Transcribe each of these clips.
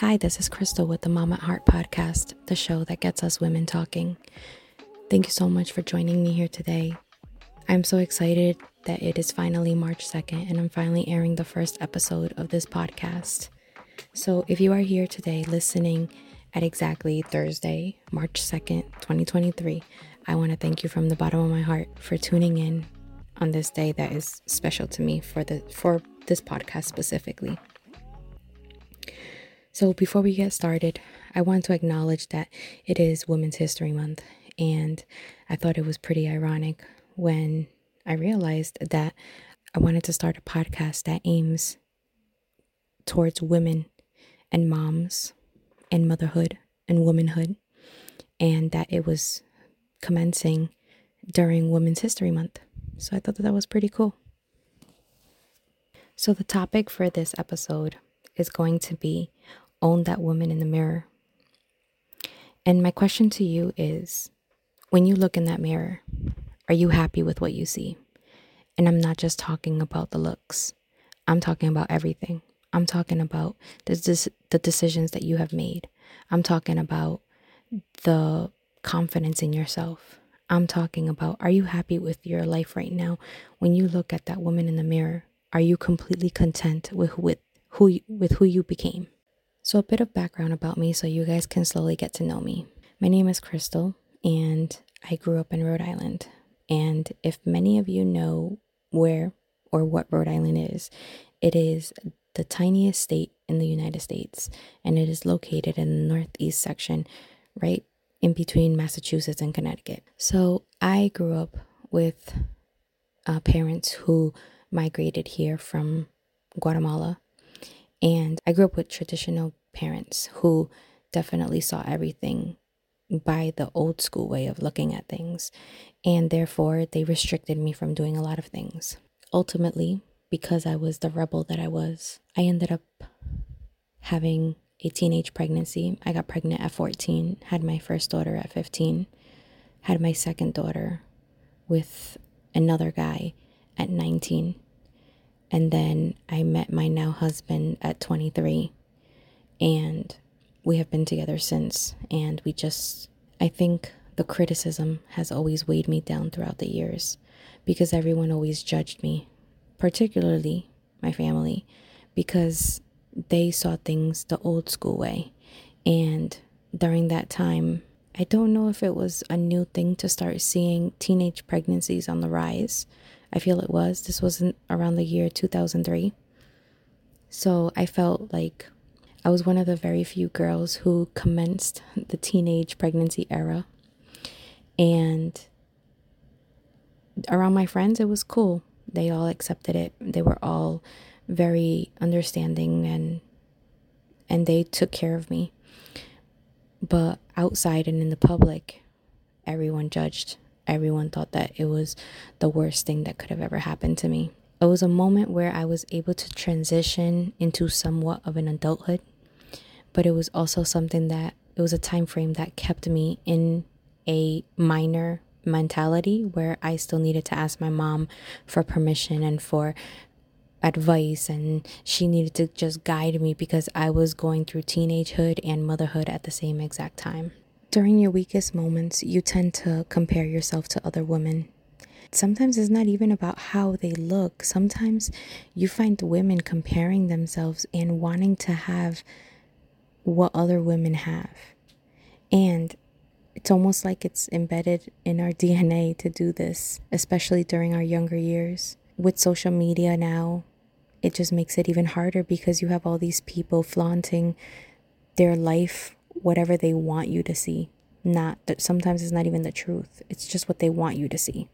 Hi, this is Crystal with the Mom at Heart podcast, the show that gets us women talking. Thank you so much for joining me here today. I'm so excited that it is finally March 2nd and I'm finally airing the first episode of this podcast. So if you are here today listening at exactly Thursday, March 2nd, 2023, I want to thank you from the bottom of my heart for tuning in on this day that is special to me for this podcast specifically. So before we get started, I want to acknowledge that it is Women's History Month, and I thought it was pretty ironic when I realized that I wanted to start a podcast that aims towards women and moms and motherhood and womanhood, and that it was commencing during Women's History Month. So I thought that was pretty cool. So the topic for this episode is going to be Own That Woman in the Mirror. And my question to you is, when you look in that mirror, are you happy with what you see? And I'm not just talking about the looks. I'm talking about everything. I'm talking about the decisions that you have made. I'm talking about the confidence in yourself. I'm talking about, are you happy with your life right now? When you look at that woman in the mirror, are you completely content with who you became? So a bit of background about me so you guys can slowly get to know me. My name is Crystal and I grew up in Rhode Island. And if many of you know where or what Rhode Island is, it is the tiniest state in the United States. And it is located in the northeast section, right in between Massachusetts and Connecticut. So I grew up with parents who migrated here from Guatemala. And I grew up with traditional parents who definitely saw everything by the old school way of looking at things. And therefore, they restricted me from doing a lot of things. Ultimately, because I was the rebel that I was, I ended up having a teenage pregnancy. I got pregnant at 14, had my first daughter at 15, had my second daughter with another guy at 19. And then I met my now husband at 23, and we have been together since. And I think the criticism has always weighed me down throughout the years because everyone always judged me, particularly my family, because they saw things the old school way. And during that time, I don't know if it was a new thing to start seeing teenage pregnancies on the rise. I feel it was. This wasn't around the year 2003. So I felt like I was one of the very few girls who commenced the teenage pregnancy era. And around my friends, it was cool. They all accepted it. They were all very understanding and they took care of me. But outside and in the public, everyone judged. Everyone thought that it was the worst thing that could have ever happened to me. It was a moment where I was able to transition into somewhat of an adulthood, but it was also it was a time frame that kept me in a minor mentality where I still needed to ask my mom for permission and for advice, and she needed to just guide me because I was going through teenagehood and motherhood at the same exact time. During your weakest moments, you tend to compare yourself to other women. Sometimes it's not even about how they look. Sometimes you find women comparing themselves and wanting to have what other women have. And it's almost like it's embedded in our DNA to do this, especially during our younger years. With social media now, it just makes it even harder because you have all these people flaunting their life, whatever they want you to see. Sometimes it's not even the truth. It's just what they want you to see.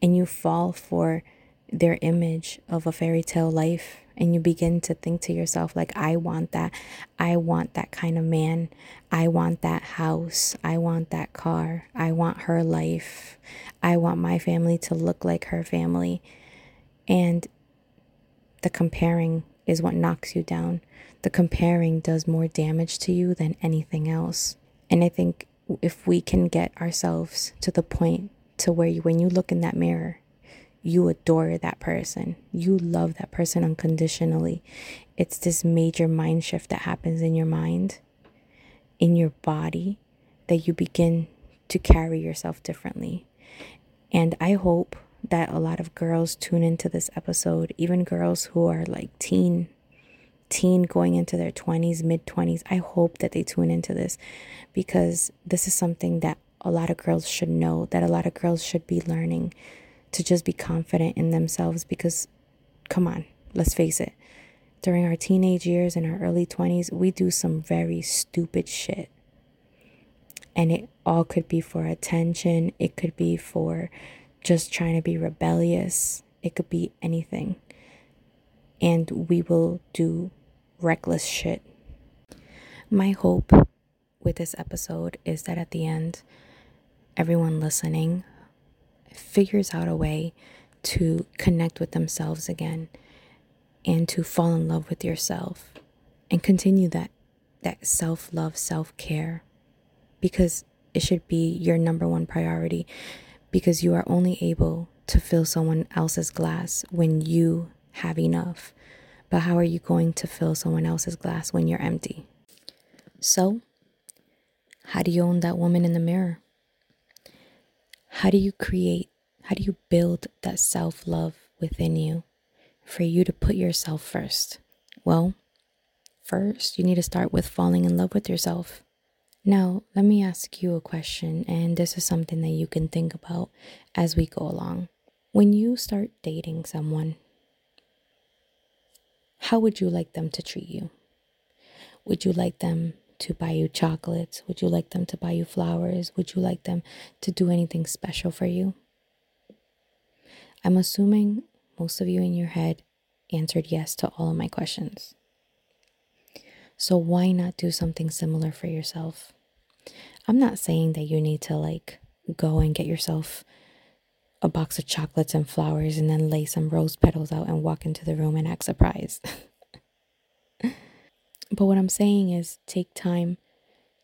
And you fall for their image of a fairy tale life. And you begin to think to yourself, like, I want that. I want that kind of man. I want that house. I want that car. I want her life. I want my family to look like her family. And the comparing is what knocks you down. The comparing does more damage to you than anything else. And I think if we can get ourselves to the point to where when you look in that mirror, you adore that person. You love that person unconditionally. It's this major mind shift that happens in your mind, in your body, that you begin to carry yourself differently. And I hope that a lot of girls tune into this episode, even girls who are like teen going into their 20s, mid-20s. I hope that they tune into this, because this is something that a lot of girls should know, that a lot of girls should be learning to just be confident in themselves. Because come on, let's face it, during our teenage years and our early 20s, we do some very stupid shit. And it all could be for attention. It could be for just trying to be rebellious. It could be anything. And we will do reckless shit. My hope with this episode is that at the end, everyone listening figures out a way to connect with themselves again and to fall in love with yourself and continue that self-love, self-care, because it should be your number one priority. Because you are only able to fill someone else's glass when you have enough. But how are you going to fill someone else's glass when you're empty? So, how do you own that woman in the mirror? How do you create, how do you build that self-love within you for you to put yourself first? Well, first you need to start with falling in love with yourself. Now, let me ask you a question, and this is something that you can think about as we go along. When you start dating someone, how would you like them to treat you? Would you like them to buy you chocolates? Would you like them to buy you flowers? Would you like them to do anything special for you? I'm assuming most of you in your head answered yes to all of my questions. So why not do something similar for yourself? I'm not saying that you need to go and get yourself a box of chocolates and flowers and then lay some rose petals out and walk into the room and act surprised. But what I'm saying is, take time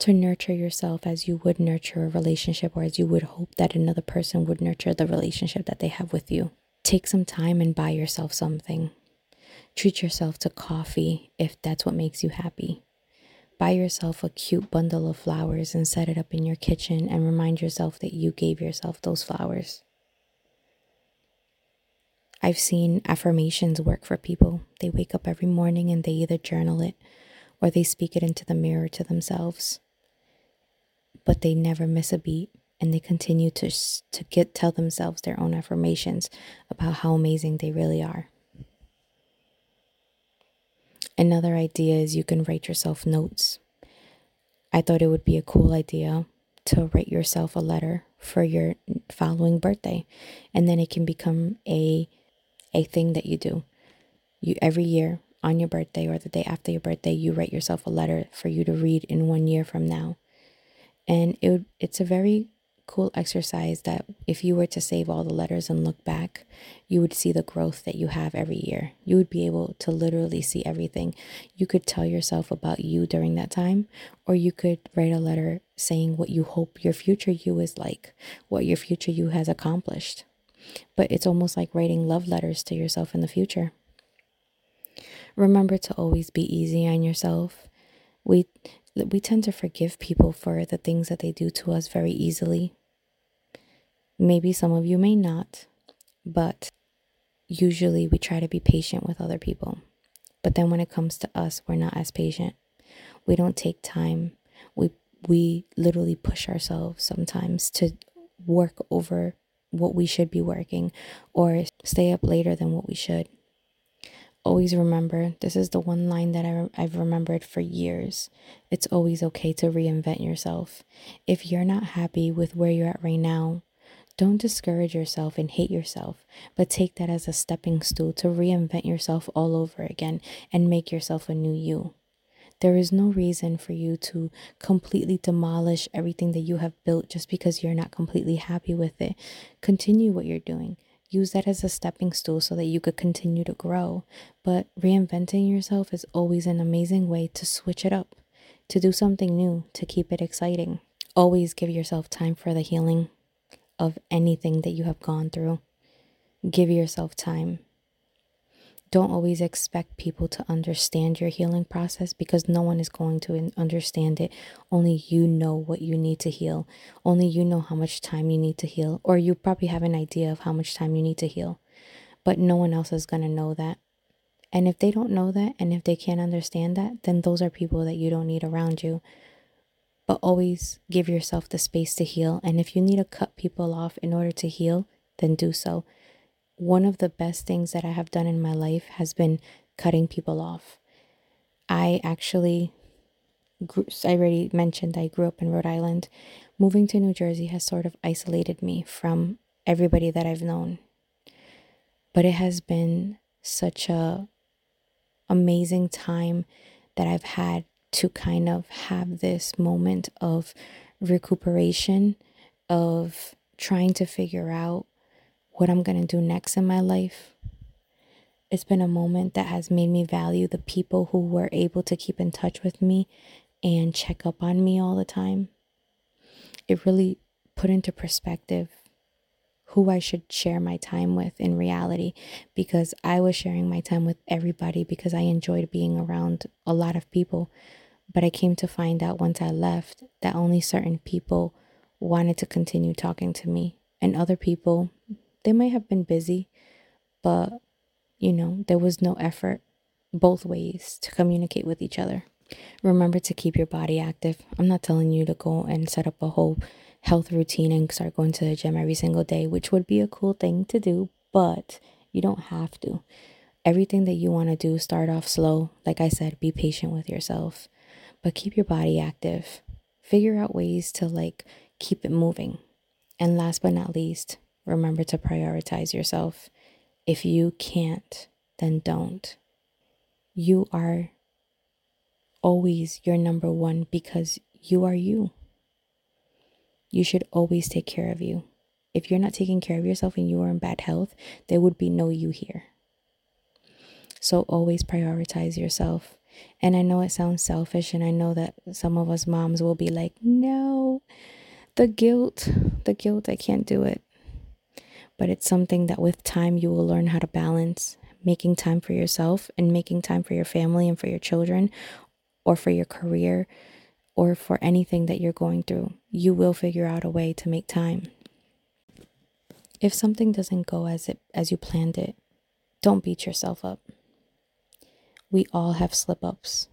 to nurture yourself as you would nurture a relationship, or as you would hope that another person would nurture the relationship that they have with you. Take some time and buy yourself something. Treat yourself to coffee if that's what makes you happy. Buy yourself a cute bundle of flowers and set it up in your kitchen and remind yourself that you gave yourself those flowers. I've seen affirmations work for people. They wake up every morning and they either journal it or they speak it into the mirror to themselves. But they never miss a beat, and they continue to tell themselves their own affirmations about how amazing they really are. Another idea is you can write yourself notes. I thought it would be a cool idea to write yourself a letter for your following birthday. And then it can become a thing that you do. You every year on your birthday or the day after your birthday, you write yourself a letter for you to read in 1 year from now. And it's a very cool exercise that if you were to save all the letters and look back, you would see the growth that you have every year. You would be able to literally see everything. You could tell yourself about you during that time, or you could write a letter saying what you hope your future you is like, what your future you has accomplished. But it's almost like writing love letters to yourself in the future. Remember to always be easy on yourself. We tend to forgive people for the things that they do to us very easily. Maybe some of you may not, but usually we try to be patient with other people. But then when it comes to us, we're not as patient. We don't take time. We literally push ourselves sometimes to work over what we should be working or stay up later than what we should. Always remember, this is the one line that I've remembered for years. It's always okay to reinvent yourself. If you're not happy with where you're at right now, don't discourage yourself and hate yourself, but take that as a stepping stool to reinvent yourself all over again and make yourself a new you. There is no reason for you to completely demolish everything that you have built just because you're not completely happy with it. Continue what you're doing. Use that as a stepping stool so that you could continue to grow. But reinventing yourself is always an amazing way to switch it up, to do something new, to keep it exciting. Always give yourself time for the healing of anything that you have gone through. Give yourself time. Don't always expect people to understand your healing process, because no one is going to understand it. Only you know what you need to heal. Only you know how much time you need to heal, or you probably have an idea of how much time you need to heal, but no one else is going to know that. And if they don't know that, and if they can't understand that, then those are people that you don't need around you. But always give yourself the space to heal. And if you need to cut people off in order to heal, then do so. One of the best things that I have done in my life has been cutting people off. I already mentioned I grew up in Rhode Island. Moving to New Jersey has sort of isolated me from everybody that I've known. But it has been such an amazing time that I've had to kind of have this moment of recuperation, of trying to figure out what I'm going to do next in my life. It's been a moment that has made me value the people who were able to keep in touch with me and check up on me all the time. It really put into perspective who I should share my time with in reality, because I was sharing my time with everybody because I enjoyed being around a lot of people. But I came to find out once I left that only certain people wanted to continue talking to me, and other people, they might have been busy, but, you know, there was no effort both ways to communicate with each other. Remember to keep your body active. I'm not telling you to go and set up a whole health routine and start going to the gym every single day, which would be a cool thing to do, but you don't have to. Everything that you want to do, start off slow. Like I said, be patient with yourself, but keep your body active. Figure out ways to keep it moving. And last but not least, remember to prioritize yourself. If you can't, then don't. You are always your number one, because you are you. You should always take care of you. If you're not taking care of yourself and you are in bad health, there would be no you here. So always prioritize yourself. And I know it sounds selfish, and I know that some of us moms will be like, no, the guilt, I can't do it. But it's something that with time you will learn how to balance, making time for yourself and making time for your family and for your children, or for your career, or for anything that you're going through. You will figure out a way to make time. If something doesn't go as you planned it, don't beat yourself up. We all have slip-ups.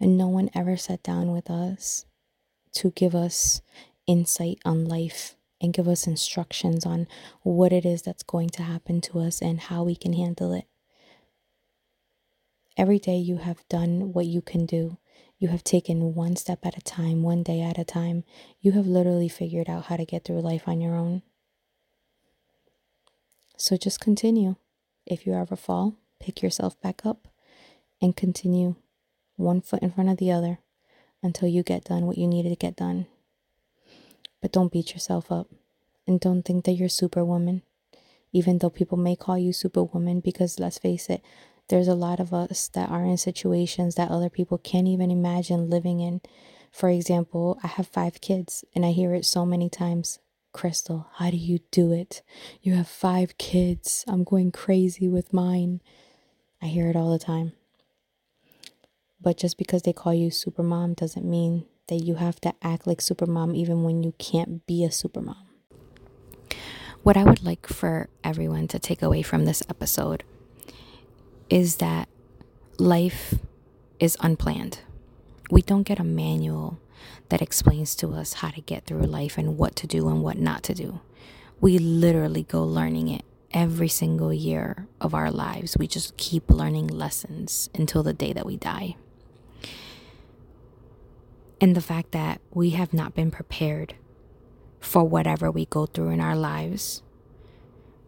And no one ever sat down with us to give us insight on life and give us instructions on what it is that's going to happen to us and how we can handle it. Every day you have done what you can do. You have taken one step at a time, one day at a time. You have literally figured out how to get through life on your own. So just continue. If you ever fall, pick yourself back up and continue one foot in front of the other until you get done what you needed to get done. But don't beat yourself up, and don't think that you're Superwoman, even though people may call you Superwoman, because let's face it, there's a lot of us that are in situations that other people can't even imagine living in. For example, I have 5 kids, and I hear it so many times. Crystal, how do you do it? You have 5 kids. I'm going crazy with mine. I hear it all the time. But just because they call you Supermom doesn't mean that you have to act like Supermom even when you can't be a Supermom. What I would like for everyone to take away from this episode is that life is unplanned. We don't get a manual that explains to us how to get through life and what to do and what not to do. We literally go learning it every single year of our lives. We just keep learning lessons until the day that we die. And the fact that we have not been prepared for whatever we go through in our lives,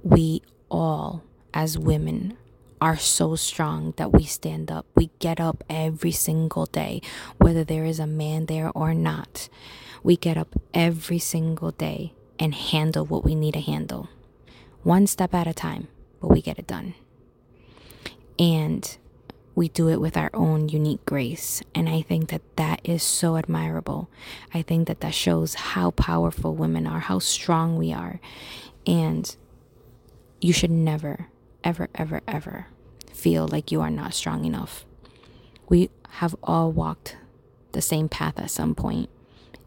we all, as women, are so strong that we stand up. We get up every single day, whether there is a man there or not. We get up every single day and handle what we need to handle. One step at a time, but we get it done. And we do it with our own unique grace. And I think that that is so admirable. I think that that shows how powerful women are, how strong we are. And You should never, ever, ever, ever feel like you are not strong enough. We have all walked the same path at some point,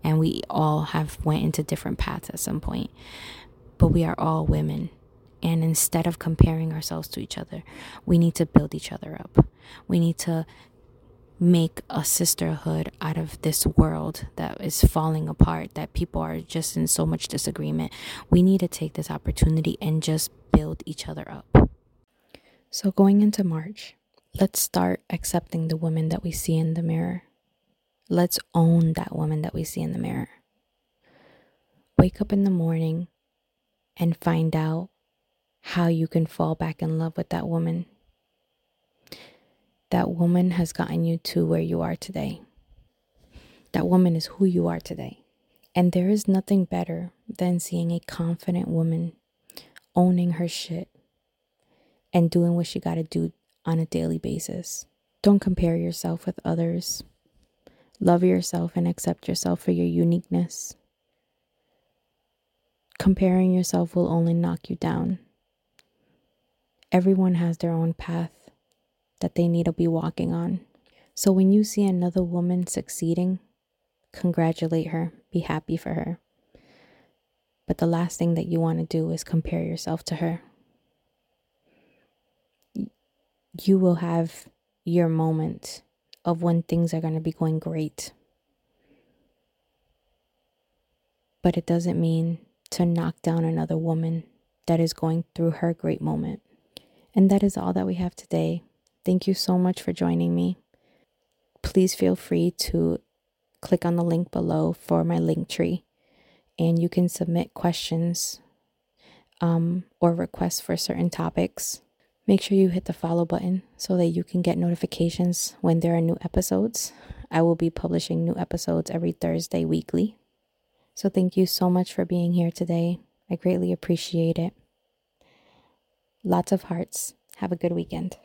and we all have went into different paths at some point, but we are all women. And instead of comparing ourselves to each other, we need to build each other up. We need to make a sisterhood out of this world that is falling apart, that people are just in so much disagreement. We need to take this opportunity and just build each other up. So going into March, let's start accepting the woman that we see in the mirror. Let's own that woman that we see in the mirror. Wake up in the morning and find out how you can fall back in love with that woman. That woman has gotten you to where you are today. That woman is who you are today. And there is nothing better than seeing a confident woman owning her shit and doing what she got to do on a daily basis. Don't compare yourself with others. Love yourself and accept yourself for your uniqueness. Comparing yourself will only knock you down. Everyone has their own path that they need to be walking on. So when you see another woman succeeding, congratulate her, be happy for her. But the last thing that you want to do is compare yourself to her. You will have your moment of when things are going to be going great. But it doesn't mean to knock down another woman that is going through her great moment. And that is all that we have today. Thank you so much for joining me. Please feel free to click on the link below for my Linktree, and you can submit questions or requests for certain topics. Make sure you hit the follow button so that you can get notifications when there are new episodes. I will be publishing new episodes every Thursday weekly. So thank you so much for being here today. I greatly appreciate it. Lots of hearts. Have a good weekend.